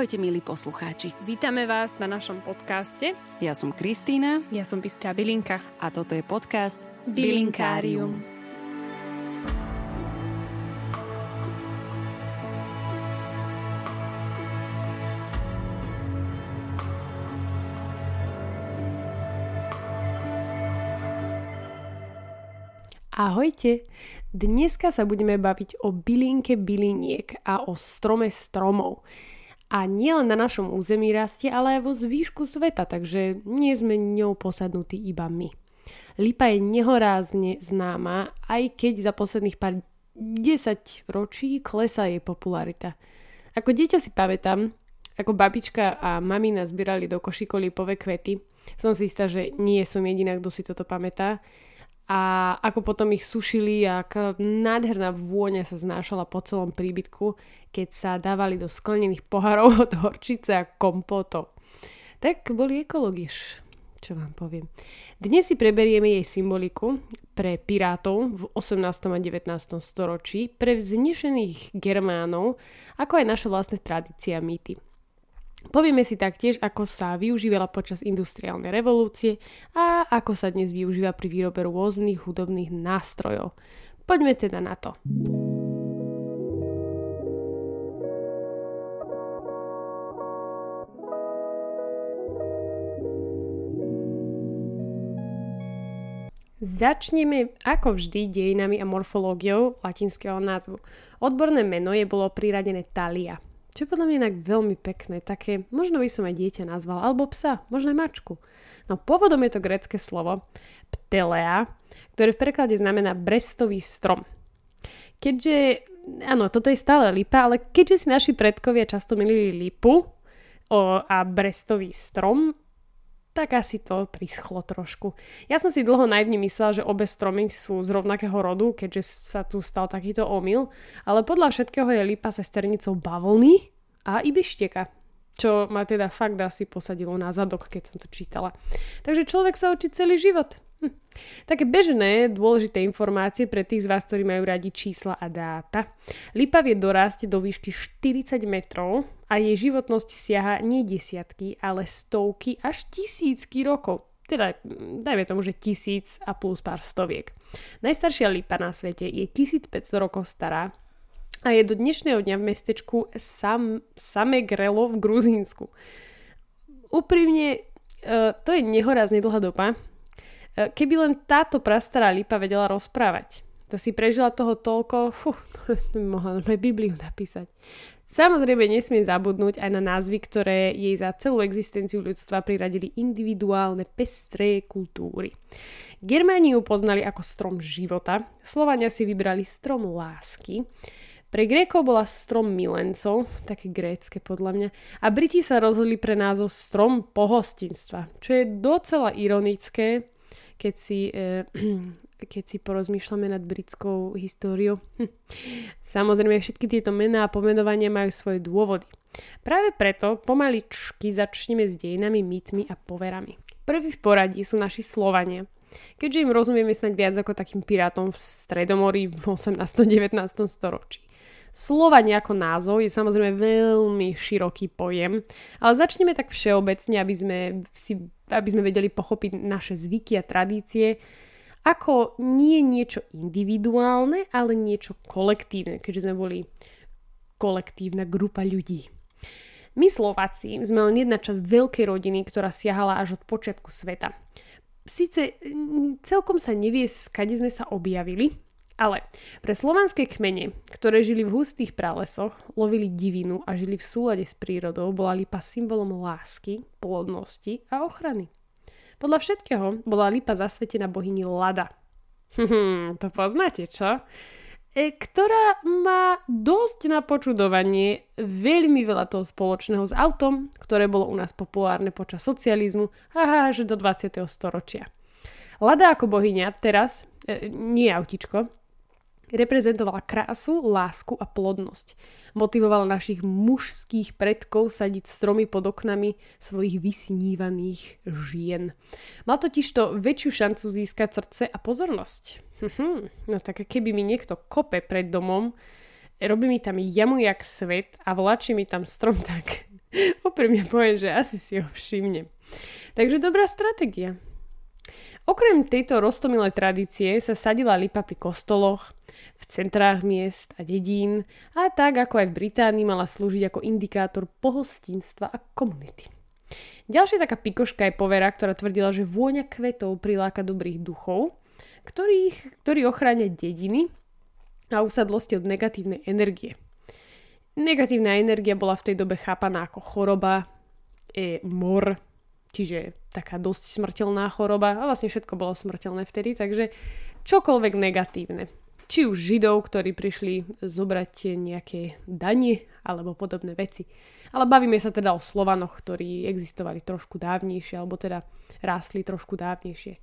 Ahojte, milí poslucháči. Vítame vás na našom podcaste. Ja som Kristína. Ja som Bystrá Bylinka. A toto je podcast Bylinkárium. Ahojte, dneska sa budeme baviť o bylinke byliniek a o strome stromov. A nielen na našom území rastie, ale aj vo zvýšku sveta, takže nie sme ňou posadnutí iba my. Lipa je nehorázne známa, aj keď za posledných pár 10 ročí klesá jej popularita. Ako dieťa si pamätám, ako babička a mamina zbierali do košíkov lipové kvety. Som si istá, že nie som jediná, kto si toto pamätá. A ako potom ich sušili, aká nádherná vôňa sa znášala po celom príbytku, keď sa dávali do sklenených pohárov od horčice a kompótov. Tak boli ekologiš, čo vám poviem. Dnes si preberieme jej symboliku pre pirátov v 18. a 19. storočí, pre vznešených Germánov, ako aj naše vlastné tradície a mýty. Povieme si taktiež, ako sa využívala počas industriálnej revolúcie a ako sa dnes využíva pri výrobe rôznych hudobných nástrojov. Poďme teda na to. Začneme ako vždy dejinami a morfológiou latinského názvu. Odborné meno jej bolo priradené Talia. Čo je podľa mňa inak veľmi pekné, také možno by som aj dieťa nazvala, alebo psa, možno mačku. No pôvodom je to grécke slovo ptelea, ktoré v preklade znamená brestový strom. Keďže, áno, toto je stále lipa, ale keďže si naši predkovia často milili lipu a brestový strom, tak asi to prischlo trošku. Ja som si dlho naivne myslela, že obe stromy sú z rovnakého rodu, keďže sa tu stal takýto omyl, ale podľa všetkého je lipa sesternicou bavlny a ibištieka, čo ma teda fakt asi posadilo na zadok, keď som to čítala. Takže človek sa učí celý život. Také bežné, dôležité informácie pre tých z vás, ktorí majú radi čísla a dáta. Lipa vie dorásť do výšky 40 metrov a jej životnosť siaha nie desiatky, ale stovky až tisícky rokov. Teda dajme tomu, že 1000 a plus pár stoviek. Najstaršia lipa na svete je 1500 rokov stará a je do dnešného dňa v mestečku Sam Samegrelo v Gruzínsku. Úprimne, to je nehorázne dlhá doba. Keby len táto prastará lipa vedela rozprávať, to si prežila toho toľko, to by mohla aj Bibliu napísať. Samozrejme nesmie zabudnúť aj na názvy, ktoré jej za celú existenciu ľudstva priradili individuálne pestré kultúry. Germáni ju poznali ako strom života, Slovania si vybrali strom lásky, pre Grékov bola strom milencov, také grécke podľa mňa, a Briti sa rozhodli pre názov strom pohostinstva, čo je docela ironické, keď si porozmýšľame nad britskou históriou. Samozrejme, všetky tieto mená a pomenovania majú svoje dôvody. Práve preto pomaličky začneme s dejinami, mýtmi a poverami. Prví v poradí sú naši Slovania. Keďže im rozumieme snáď viac ako takým pirátom v Stredomorí v 18. a 19. storočí. Slovania ako názov je samozrejme veľmi široký pojem, ale začneme tak všeobecne, aby sme vedeli pochopiť naše zvyky a tradície ako nie niečo individuálne, ale niečo kolektívne, keďže sme boli kolektívna grupa ľudí. My Slováci sme len jedna časť veľkej rodiny, ktorá siahala až od počiatku sveta. Sice celkom sa nevie, skade sme sa objavili, ale pre slovanské kmene, ktoré žili v hustých pralesoch, lovili divinu a žili v súlade s prírodou, bola lipa symbolom lásky, plodnosti a ochrany. Podľa všetkého bola lipa zasvetená bohyni Lada. To poznáte, čo? Ktorá má dosť na počudovanie veľmi veľa toho spoločného s autom, ktoré bolo u nás populárne počas socializmu až do 20. storočia. Lada ako bohyňa teraz, nie autičko, reprezentovala krásu, lásku a plodnosť. Motivovala našich mužských predkov sadiť stromy pod oknami svojich vysnívaných žien. Mal totižto väčšiu šancu získať srdce a pozornosť. No tak keby mi niekto kope pred domom, robí mi tam jamu jak svet a vláči mi tam strom, tak Úprimne poviem, že asi si ho všimnem. Takže dobrá stratégia. Okrem tejto roztomilej tradície sa sadila lipa pri kostoloch, v centrách miest a dedín a tak, ako aj v Británii, mala slúžiť ako indikátor pohostinstva a komunity. Ďalšia taká pikoška je povera, ktorá tvrdila, že vôňa kvetov priláka dobrých duchov, ktorí ochránia dediny a usadlosti od negatívnej energie. Negatívna energia bola v tej dobe chápaná ako choroba, mor, čiže taká dosť smrteľná choroba a vlastne všetko bolo smrteľné vtedy, takže čokoľvek negatívne. Či už Židov, ktorí prišli zobrať nejaké dane alebo podobné veci. Ale bavíme sa teda o Slovanoch, ktorí existovali trošku dávnejšie alebo teda rástli trošku dávnejšie.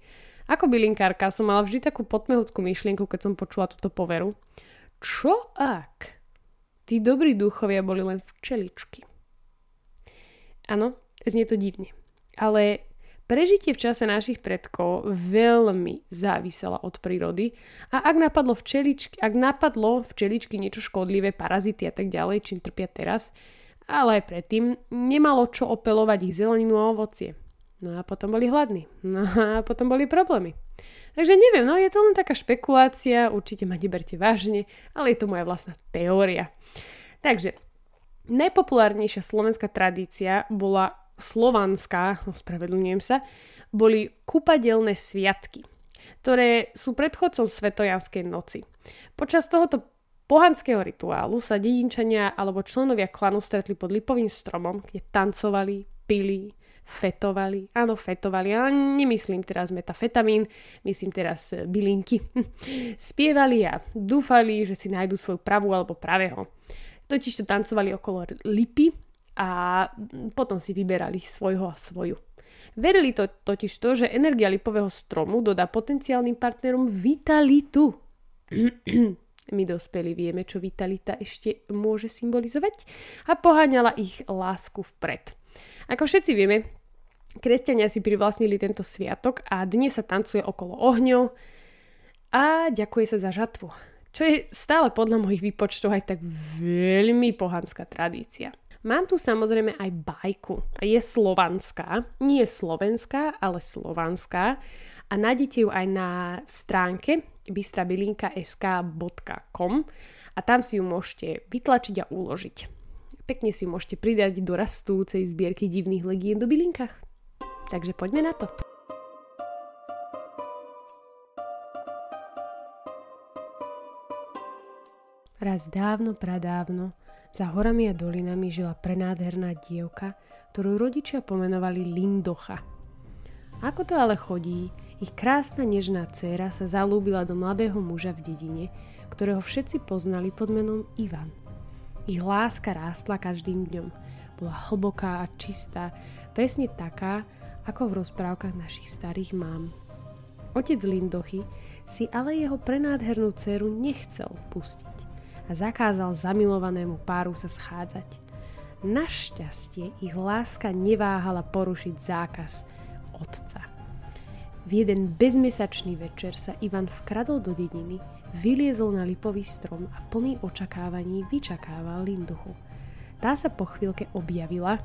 Ako bylinkárka som mala vždy takú potmehúckú myšlienku, keď som počula túto poveru. Čo ak tí dobrí duchovia boli len včeličky? Áno, znie to divne. Ale prežitie v čase našich predkov veľmi záviselo od prírody a ak napadlo včeličky niečo škodlivé, parazity a tak ďalej, čím trpia teraz, ale aj predtým, nemalo čo opelovať ich zeleninu a ovocie. No a potom boli hladní. No a potom boli problémy. Takže neviem, no je to len taká špekulácia, určite ma neberte vážne, ale je to moja vlastná teória. Takže najpopulárnejšia slovenská tradícia bola slovanská, ospravedlňujem sa, boli kúpadelné sviatky, ktoré sú predchodcom Svetojanskej noci. Počas tohoto pohanského rituálu sa dedinčania alebo členovia klanu stretli pod lipovým stromom, kde tancovali, pili, fetovali. Áno, fetovali, ale nemyslím teraz metafetamín, myslím teraz bylinky. Spievali a dúfali, že si nájdu svoju pravú alebo pravého. Totižto tancovali okolo lipy a potom si vyberali svojho a svoju. Verili totiž, že energia lipového stromu dodá potenciálnym partnerom vitalitu. My dospelí vieme, čo vitalita ešte môže symbolizovať a poháňala ich lásku vpred. Ako všetci vieme, kresťania si privlastnili tento sviatok a dnes sa tancuje okolo ohňov a ďakuje sa za žatvu, čo je stále podľa mojich výpočtov aj tak veľmi pohanská tradícia. Mám tu samozrejme aj bajku. Je slovanská, nie slovenská, ale slovanská a nájdete ju aj na stránke bystrabylinkask.com a tam si ju môžete vytlačiť a uložiť. Pekne si ju môžete pridať do rastúcej zbierky divných legend o bylinkách. Takže poďme na to. Raz dávno, pradávno, za horami a dolinami žila prenádherná dievka, ktorú rodičia pomenovali Lindocha. Ako to ale chodí, ich krásna nežná dcéra sa zalúbila do mladého muža v dedine, ktorého všetci poznali pod menom Ivan. Ich láska rástla každým dňom. Bola hlboká a čistá, presne taká, ako v rozprávkach našich starých mám. Otec Lindochy si ale jeho prenádhernú dcéru nechcel pustiť a zakázal zamilovanému páru sa schádzať. Našťastie ich láska neváhala porušiť zákaz otca. V jeden bezmesačný večer sa Ivan vkradol do dediny, vyliezol na lipový strom a plný očakávaní vyčakával Lindochu. Tá sa po chvíľke objavila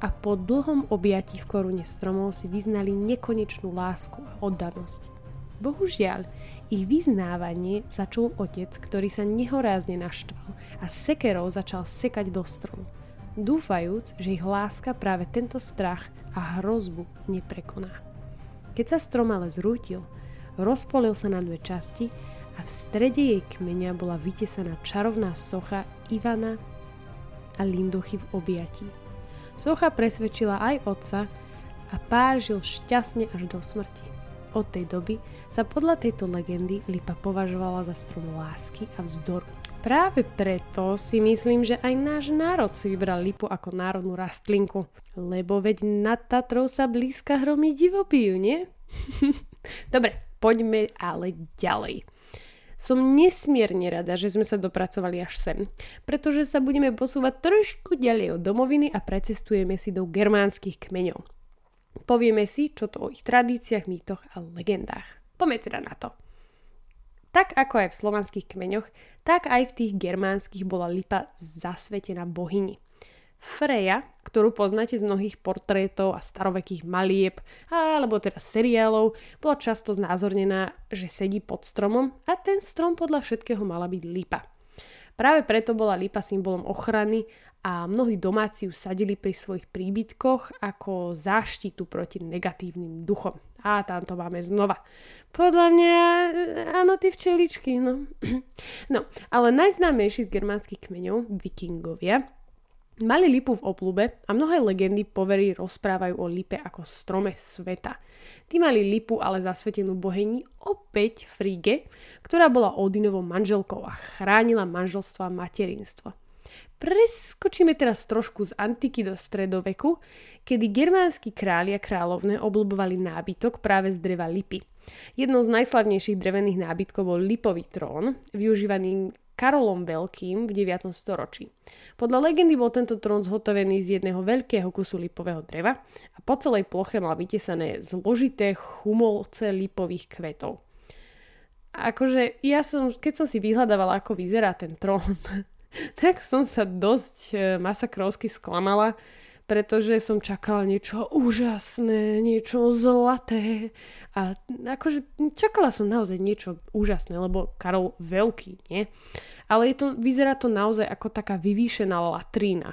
a po dlhom objatí v korune stromov si vyznali nekonečnú lásku a oddanosť. Bohužiaľ, ich vyznávanie začul otec, ktorý sa nehorázne naštval a sekerou začal sekať do stromu, dúfajúc, že ich láska práve tento strach a hrozbu neprekoná. Keď sa strom ale zrútil, rozpolil sa na dve časti a v strede jej kmeňa bola vytesaná čarovná socha Ivana a Lindochy v objatí. Socha presvedčila aj otca a pár žil šťastne až do smrti. Od tej doby sa podľa tejto legendy lipa považovala za strom lásky a vzdoru. Práve preto si myslím, že aj náš národ si vybral lipu ako národnú rastlinku. Lebo veď nad Tatrou sa blízka hromy divobijú, nie? Dobre, poďme ale ďalej. Som nesmierne rada, že sme sa dopracovali až sem, pretože sa budeme posúvať trošku ďalej od domoviny a precestujeme si do germánskych kmeňov. Povieme si, čo to o ich tradíciách, mýtoch a legendách. Poďme teda na to. Tak ako aj v slovanských kmeňoch, tak aj v tých germánskych bola lipa zasvetená bohyni. Freja, ktorú poznáte z mnohých portrétov a starovekých malieb alebo teda seriálov, bola často znázornená, že sedí pod stromom a ten strom podľa všetkého mala byť lipa. Práve preto bola lipa symbolom ochrany a mnohí domáci ju sadili pri svojich príbytkoch ako záštitu proti negatívnym duchom. A tam to máme znova. Podľa mňa, áno, tie včeličky, no. No, ale najznámejší z germánskych kmeňov, vikingovia, mali lipu v obľúbe a mnohé legendy poverí rozprávajú o lipe ako strome sveta. Tí mali lipu ale zasvetenú bohyni opäť Frigge, ktorá bola Odinovou manželkou a chránila manželstvo a materinstvo. Preskočíme teraz trošku z antiky do stredoveku, kedy germánsky králi a kráľovné obľubovali nábytok práve z dreva lipy. Jednou z najslavnejších drevených nábytkov bol lipový trón, využívaný Karolom Veľkým v 9. storočí. Podľa legendy bol tento trón zhotovený z jedného veľkého kusu lipového dreva a po celej ploche mal vytesané zložité chumolce lipových kvetov. Akože keď som si vyhľadávala, ako vyzerá ten trón, tak som sa dosť masakrovsky sklamala, pretože som čakala niečo úžasné, niečo zlaté. A akože čakala som naozaj niečo úžasné, lebo Karol Veľký, nie? Ale vyzerá to naozaj ako taká vyvýšená latrína.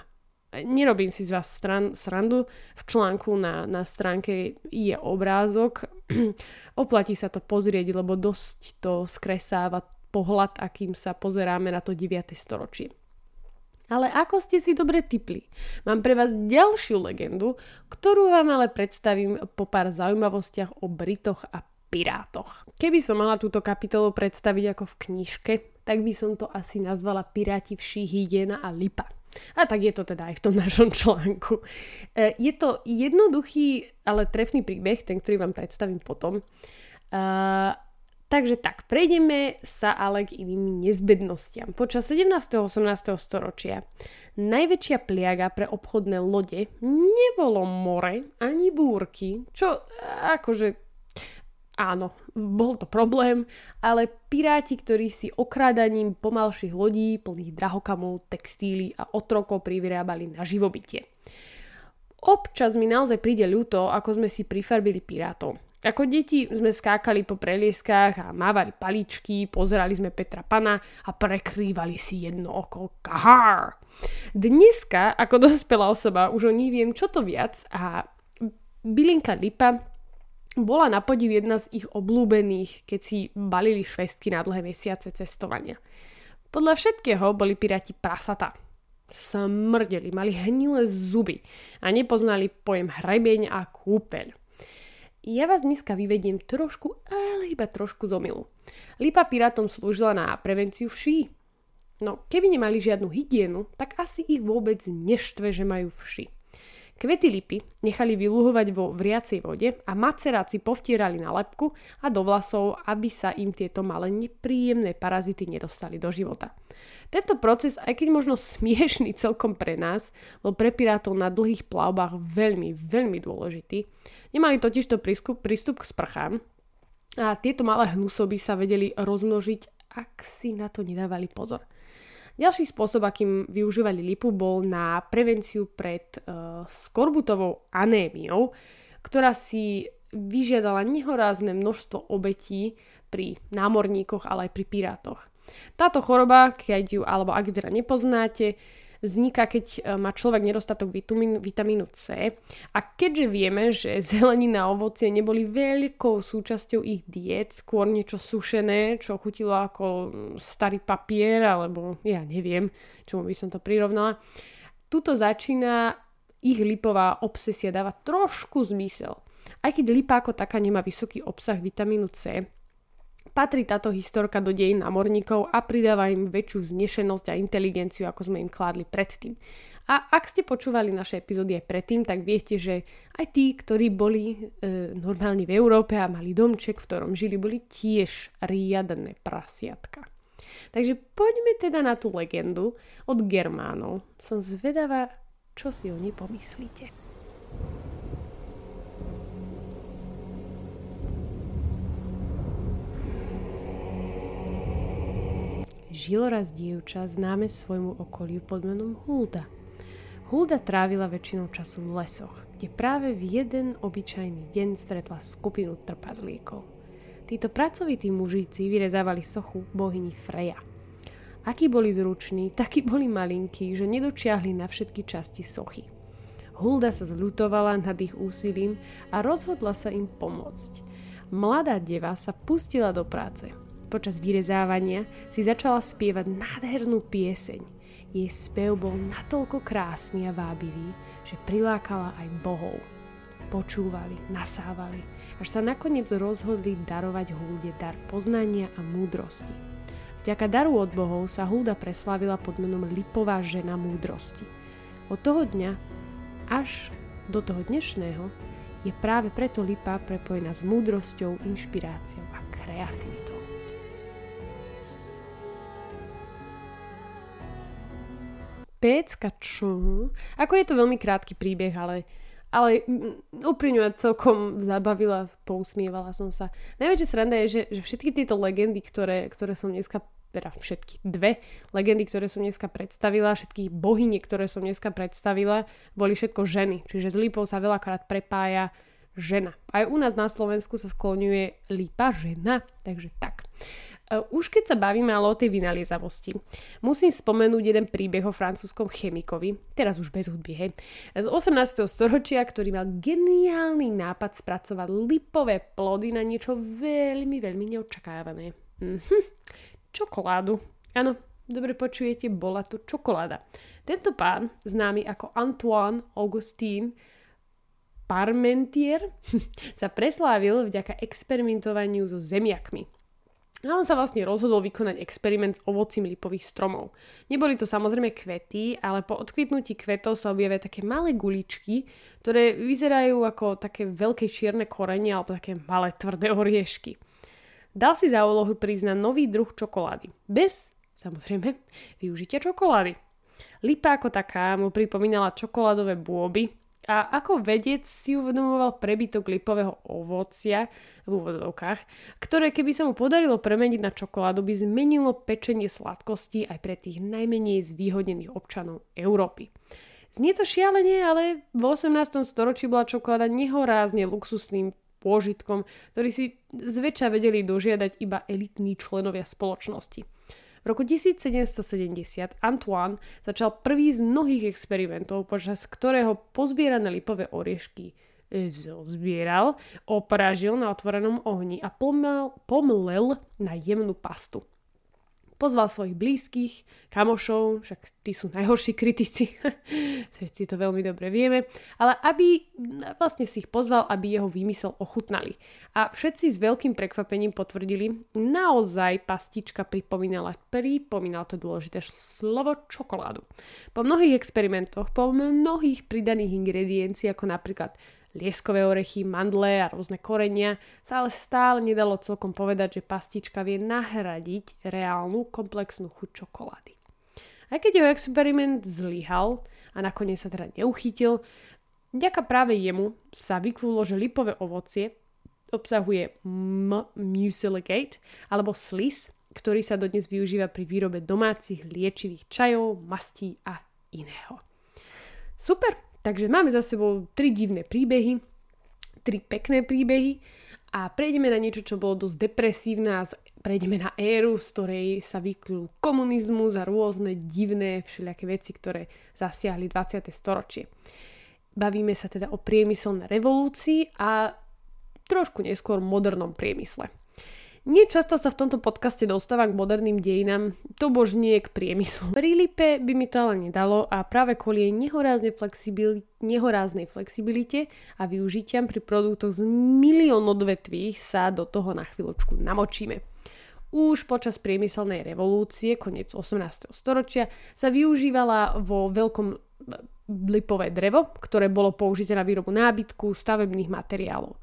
Nerobím si z vás srandu. V článku na stránke je obrázok. Oplatí sa to pozrieť, lebo dosť to skresáva pohľad, akým sa pozeráme na to 9. storočie. Ale ako ste si dobre tipli, mám pre vás ďalšiu legendu, ktorú vám ale predstavím po pár zaujímavostiach o Britoch a Pirátoch. Keby som mala túto kapitolu predstaviť ako v knižke, tak by som to asi nazvala Piráti, vší, hygiena a lipa. A tak je to teda aj v tom našom článku. Je to jednoduchý, ale trefný príbeh, ten, ktorý vám predstavím potom. Takže tak, prejdeme sa ale k iným nezbednostiam. Počas 17. a 18. storočia najväčšia pliaga pre obchodné lode nebolo more ani búrky, čo akože áno, bol to problém, ale piráti, ktorí si okrádaním pomalších lodí plných drahokamov, textílií a otrokov privyrábali na živobytie. Občas mi naozaj príde ľúto, ako sme si prifarbili pirátov. Ako deti sme skákali po prelieskách a mávali paličky, pozerali sme Petra Pana a prekrývali si jedno oko. Kahár! Dneska, ako dospelá osoba, už o nich viem čo to viac a bylinka lipa bola na podiv jedna z ich obľúbených, keď si balili švestky na dlhé mesiace cestovania. Podľa všetkého boli piráti prasata. Smrdeli, mali hnilé zuby a nepoznali pojem hrebeň a kúpeľ. Ja vás dneska vyvediem trošku, ale iba trošku z omylu. Lipa pirátom slúžila na prevenciu vší. No, keby nemali žiadnu hygienu, tak asi ich vôbec neštve, že majú vši. Kvety lipy nechali vyluhovať vo vriacej vode a maceráci povtierali na lebku a do vlasov, aby sa im tieto malé nepríjemné parazity nedostali do života. Tento proces, aj keď možno smiešný celkom pre nás, bol pre pirátov na dlhých plavbách veľmi, veľmi dôležitý. Nemali totižto prístup k sprchám a tieto malé hnusoby sa vedeli rozmnožiť, ak si na to nedávali pozor. Ďalší spôsob, akým využívali lipu, bol na prevenciu pred skorbutovou anémiou, ktorá si vyžiadala nehorázne množstvo obetí pri námorníkoch, ale aj pri pirátoch. Táto choroba, keď ju alebo ak ju teda nepoznáte, vzniká, keď má človek nedostatok vitamínu C a keďže vieme, že zelenina a ovocie neboli veľkou súčasťou ich diét, skôr niečo sušené, čo chutilo ako starý papier, alebo ja neviem, čomu by som to prirovnala, tuto začína ich lipová obsesia dávať trošku zmysel. Aj keď lipa ako taká nemá vysoký obsah vitamínu C, patrí táto historka do dejín námorníkov a pridáva im väčšiu vznešenosť a inteligenciu, ako sme im kládli predtým. A ak ste počúvali naše epizódy aj predtým, tak viete, že aj tí, ktorí boli normálne v Európe a mali domček, v ktorom žili, boli tiež riadne prasiatka. Takže poďme teda na tú legendu od Germánov. Som zvedavá, čo si o nej pomyslíte. Žilo raz dievča známe svojmu okoliu pod menom Hulda. Hulda trávila väčšinu času v lesoch, kde práve v jeden obyčajný deň stretla skupinu trpazlíkov. Títo pracovití mužíci vyrezávali sochu bohyni Freja. Akí boli zruční, takí boli malinkí, že nedočiahli na všetky časti sochy. Hulda sa zľutovala nad ich úsilím a rozhodla sa im pomôcť. Mladá deva sa pustila do práce. Počas vyrezávania si začala spievať nádhernú pieseň. Jej spev bol natoľko krásny a vábivý, že prilákala aj bohov. Počúvali, nasávali, až sa nakoniec rozhodli darovať Hulde dar poznania a múdrosti. Vďaka daru od bohov sa Hulda preslávila pod menom Lipová žena múdrosti. Od toho dňa až do toho dnešného je práve preto Lipa prepojená s múdrosťou, inšpiráciou a kreativitou. Pécka čo? Ako je to veľmi krátky príbeh, ale úprimne celkom zabavila, pousmievala som sa. Najväčšia sranda je, že všetky tieto legendy, ktoré som dneska, teda všetky dve legendy, ktoré som dneska predstavila, všetky bohyne, ktoré som dneska predstavila, boli všetko ženy. Čiže s Lipou sa veľakrát prepája žena. Aj u nás na Slovensku sa skloňuje Lipa žena, takže tak. Už keď sa bavíme ale o tej vynaliezavosti, musím spomenúť jeden príbeh o francúzskom chemikovi, teraz už bez hudby, hej, z 18. storočia, ktorý mal geniálny nápad spracovať lipové plody na niečo veľmi, veľmi neočakávané. Čokoládu. Áno, dobre počujete, bola to čokoláda. Tento pán, známy ako Antoine Augustin Parmentier, sa preslávil vďaka experimentovaniu so zemiakmi. A on sa vlastne rozhodol vykonať experiment s ovocím lipových stromov. Neboli to samozrejme kvety, ale po odkvitnutí kvetov sa objavia také malé guličky, ktoré vyzerajú ako také veľké čierne korenie alebo také malé tvrdé oriešky. Dal si za úlohu priznať nový druh čokolády. Bez, samozrejme, využitia čokolády. Lipa ako taká mu pripomínala čokoládové bôby a ako vedec si uvedomoval prebytok lipového ovocia v úvodovkách, ktoré keby sa mu podarilo premeniť na čokoládu, by zmenilo pečenie sladkostí aj pre tých najmenej zvýhodnených občanov Európy. Znie to šialene, ale v 18. storočí bola čokoláda nehorázne luxusným pôžitkom, ktorý si zväčša vedeli dožiadať iba elitní členovia spoločnosti. V roku 1770 Antoine začal prvý z mnohých experimentov, počas ktorého pozbierané lipové oriešky zozbieral, oprážil na otvorenom ohni a pomlel na jemnú pastu. Pozval svojich blízkych, kamošov, však tí sú najhorší kritici, všetci to veľmi dobre vieme, ale aby vlastne si ich pozval, aby jeho výmysel ochutnali. A všetci s veľkým prekvapením potvrdili, naozaj pastička pripomínala to dôležité slovo čokoládu. Po mnohých experimentoch, po mnohých pridaných ingrediencií, ako napríklad lieskové orechy, mandle a rôzne korenia, sa ale stále nedalo celkom povedať, že pastička vie nahradiť reálnu komplexnú chuť čokolády. Aj keď jeho experiment zlyhal a nakoniec sa teda neuchytil, vďaka práve jemu sa vyklúlo, že lipové ovocie obsahuje mucilagate alebo slis, ktorý sa dodnes využíva pri výrobe domácich liečivých čajov, mastí a iného. Super! Takže máme za sebou 3 divné príbehy, 3 pekné príbehy a prejdeme na niečo, čo bolo dosť depresívne a prejdeme na éru, z ktorej sa vyklul komunizmus a rôzne divné všelijaké veci, ktoré zasiahli 20. storočie. Bavíme sa teda o priemyselnej revolúcii a trošku neskôr modernom priemysle. Niečasto sa v tomto podcaste dostávam k moderným dejinám, to bož nie k priemyslu. Pri Lipe by mi to ale nedalo a práve kvôli jej nehoráznej flexibilite a využitiam pri produktoch z milión odvetví sa do toho na chvíľočku namočíme. Už počas priemyselnej revolúcie, koniec 18. storočia, sa využívala vo veľkom lipové drevo, ktoré bolo použité na výrobu nábytku, stavebných materiálov.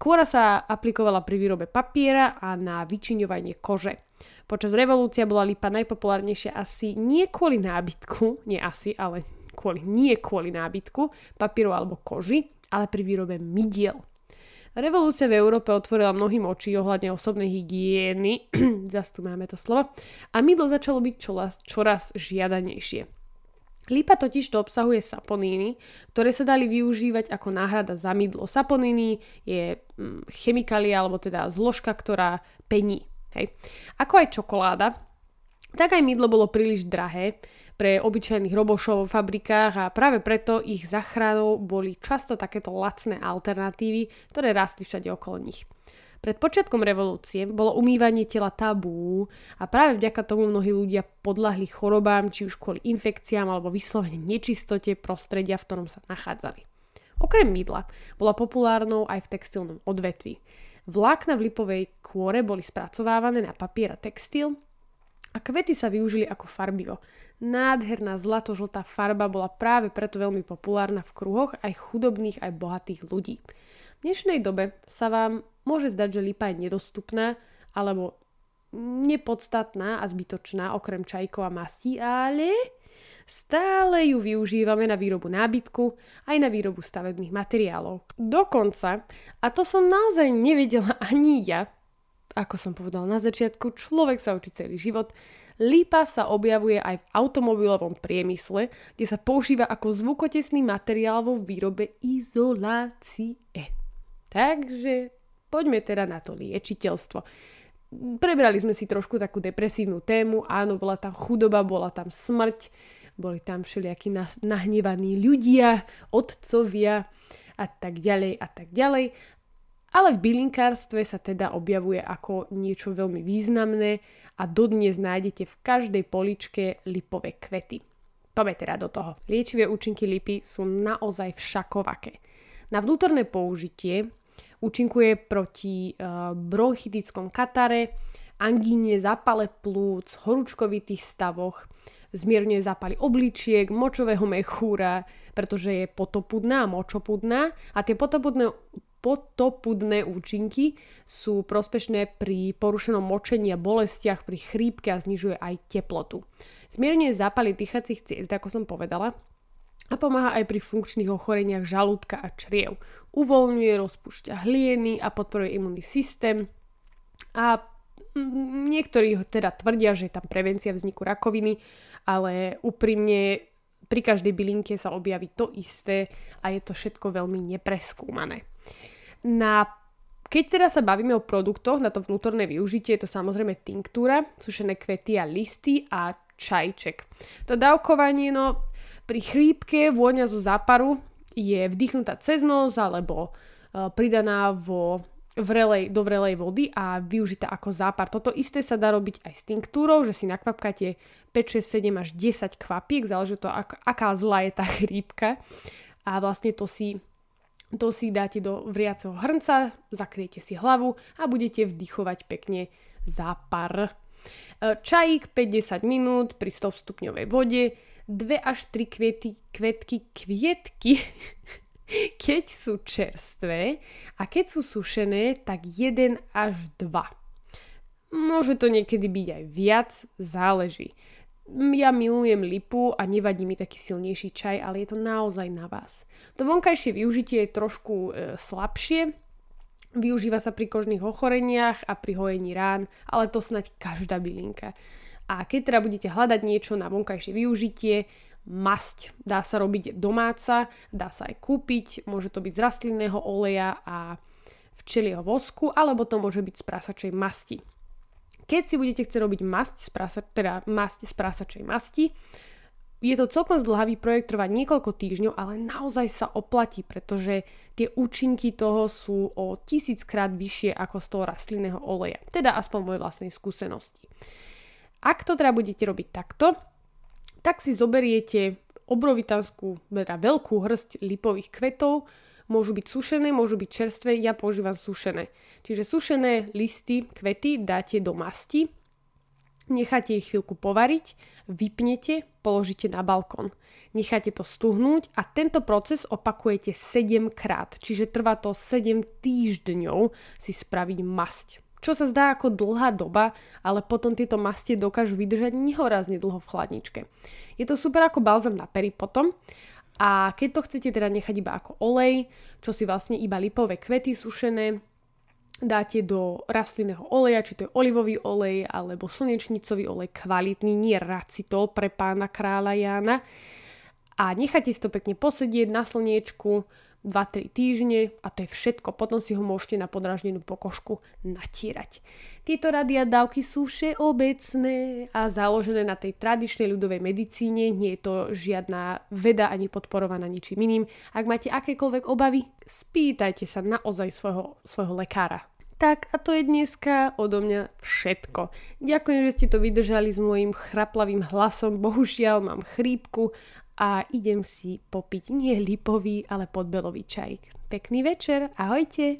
Kôra sa aplikovala pri výrobe papiera a na vyčiňovanie kože. Počas revolúcie bola lipa najpopulárnejšia asi nie kvôli nábytku, nie kvôli nábytku, papieru alebo koži, ale pri výrobe mydiel. Revolúcia v Európe otvorila mnohým oči ohľadne osobnej hygieny, zas tu máme to slovo, a mydlo začalo byť čoraz žiadanejšie. Lipa totižto obsahuje saponíny, ktoré sa dali využívať ako náhrada za mydlo. Saponíny je chemikália alebo teda zložka, ktorá pení. Hej. Ako aj čokoláda, tak aj mydlo bolo príliš drahé pre obyčajných robošov v fabrikách a práve preto ich záchranou boli často takéto lacné alternatívy, ktoré rastli všade okolo nich. Pred počiatkom revolúcie bolo umývanie tela tabú a práve vďaka tomu mnohí ľudia podľahli chorobám, či už kvôli infekciám alebo vyslovene nečistote prostredia, v ktorom sa nachádzali. Okrem mydla bola populárnou aj v textilnom odvetví. Vlákna v lipovej kôre boli spracovávané na papier a textil a kvety sa využili ako farbivo. Nádherná zlatožltá farba bola práve preto veľmi populárna v kruhoch aj chudobných, aj bohatých ľudí. V dnešnej dobe sa vám môže zdať, že lipa je nedostupná alebo nepodstatná a zbytočná okrem čajkov a mastí, ale stále ju využívame na výrobu nábytku aj na výrobu stavebných materiálov. Dokonca, a to som naozaj nevedela ani ja, ako som povedala na začiatku, človek sa učí celý život, lipa sa objavuje aj v automobilovom priemysle, kde sa používa ako zvukotesný materiál vo výrobe izolácie. Takže poďme teda na to liečiteľstvo. Prebrali sme si trošku takú depresívnu tému. Áno, bola tam chudoba, bola tam smrť, boli tam všelijakí nahnevaní ľudia, otcovia a tak ďalej a tak ďalej. Ale v bylinkárstve sa teda objavuje ako niečo veľmi významné a dodnes nájdete v každej poličke lipové kvety. Poďme teda do toho. Liečivé účinky lipy sú naozaj všakovaké. Na vnútorné použitie účinkuje proti bronchitickom katare, angíne, zápale plúc, horúčkovitých stavoch, zmierňuje zápaly obličiek, močového mechúra, pretože je potopudná a močopudná a tie potopudné účinky sú prospešné pri porušenom močení a bolestiach, pri chrípke a znižuje aj teplotu. Zmierňuje zápaly dýchacích ciest, ako som povedala, a pomáha aj pri funkčných ochoreniach žalúdka a čriev. Uvoľňuje, rozpúšťa hlieny a podporuje imunný systém. A niektorí teda tvrdia, že je tam prevencia vzniku rakoviny, ale úprimne pri každej bylinke sa objaví to isté a je to všetko veľmi nepreskúmané. Keď teda sa bavíme o produktoch na to vnútorné využitie, je to samozrejme tinktúra, sušené kvety a listy a čajček. To dávkovanie, pri chrípke vôňa zo záparu je vdychnutá cez nos alebo pridaná do vrelej vody a využitá ako zápar. Toto isté sa dá robiť aj s tinktúrou, že si nakvapkáte 5, 6, 7 až 10 kvapiek, záleží to, aká zlá je tá chrípka. A vlastne to si dáte do vriaceho hrnca, zakriete si hlavu a budete vdychovať pekne zápar. Čajík 5-10 minút pri 100 stupňovej vode, 2 až 3 kvietky, keď sú čerstvé, a keď sú sušené, tak 1 až 2. Môže to niekedy byť aj viac, záleží. Ja milujem lipu a nevadí mi taký silnejší čaj, ale je to naozaj na vás. To vonkajšie využitie je trošku slabšie, využíva sa pri kožných ochoreniach a pri hojení rán, ale to snáď každá bylinka. A keď teda budete hľadať niečo na vonkajšie využitie, masť. Dá sa robiť domáca, dá sa aj kúpiť, môže to byť z rastlinného oleja a včelieho vosku, alebo to môže byť z prasačej masti. Keď si budete chcieť robiť masť z prasačej masti, je to celkom zdĺhavý projekt, trvá niekoľko týždňov, ale naozaj sa oplatí, pretože tie účinky toho sú o 1000-krát vyššie ako z toho rastlinného oleja. Teda aspoň mojej vlastnej skúsenosti. Ak to teda budete robiť takto, tak si zoberiete obrovitanskú, teda veľkú hŕsť lipových kvetov, môžu byť sušené, môžu byť čerstvé, ja používam sušené. Čiže sušené listy, kvety dáte do masti, necháte ich chvíľku povariť, vypnete, položíte na balkón. Necháte to stuhnúť a tento proces opakujete 7-krát, čiže trvá to 7 týždňov si spraviť masť. Čo sa zdá ako dlhá doba, ale potom tieto mastie dokážu vydržať nehorázne dlho v chladničke. Je to super ako balzam na pery potom. A keď to chcete teda nechať iba ako olej, čo si vlastne iba lipové kvety sušené dáte do rastlinného oleja, či to je olivový olej alebo slnečnicový olej, kvalitný, nie racitol pre pána kráľa Jána. a nechajte si to pekne posedieť na slniečku 2-3 týždne a to je všetko. Potom si ho môžete na podráždenú pokožku natierať. Tieto rady a dávky sú všeobecné a založené na tej tradičnej ľudovej medicíne. Nie je to žiadna veda ani podporovaná ničím iným. Ak máte akékoľvek obavy, spýtajte sa naozaj svojho lekára. Tak a to je dneska odo mňa všetko. Ďakujem, že ste to vydržali s môjim chraplavým hlasom. Bohužiaľ mám chrípku a idem si popiť nie lipový, ale podbelový čaj. Pekný večer, ahojte!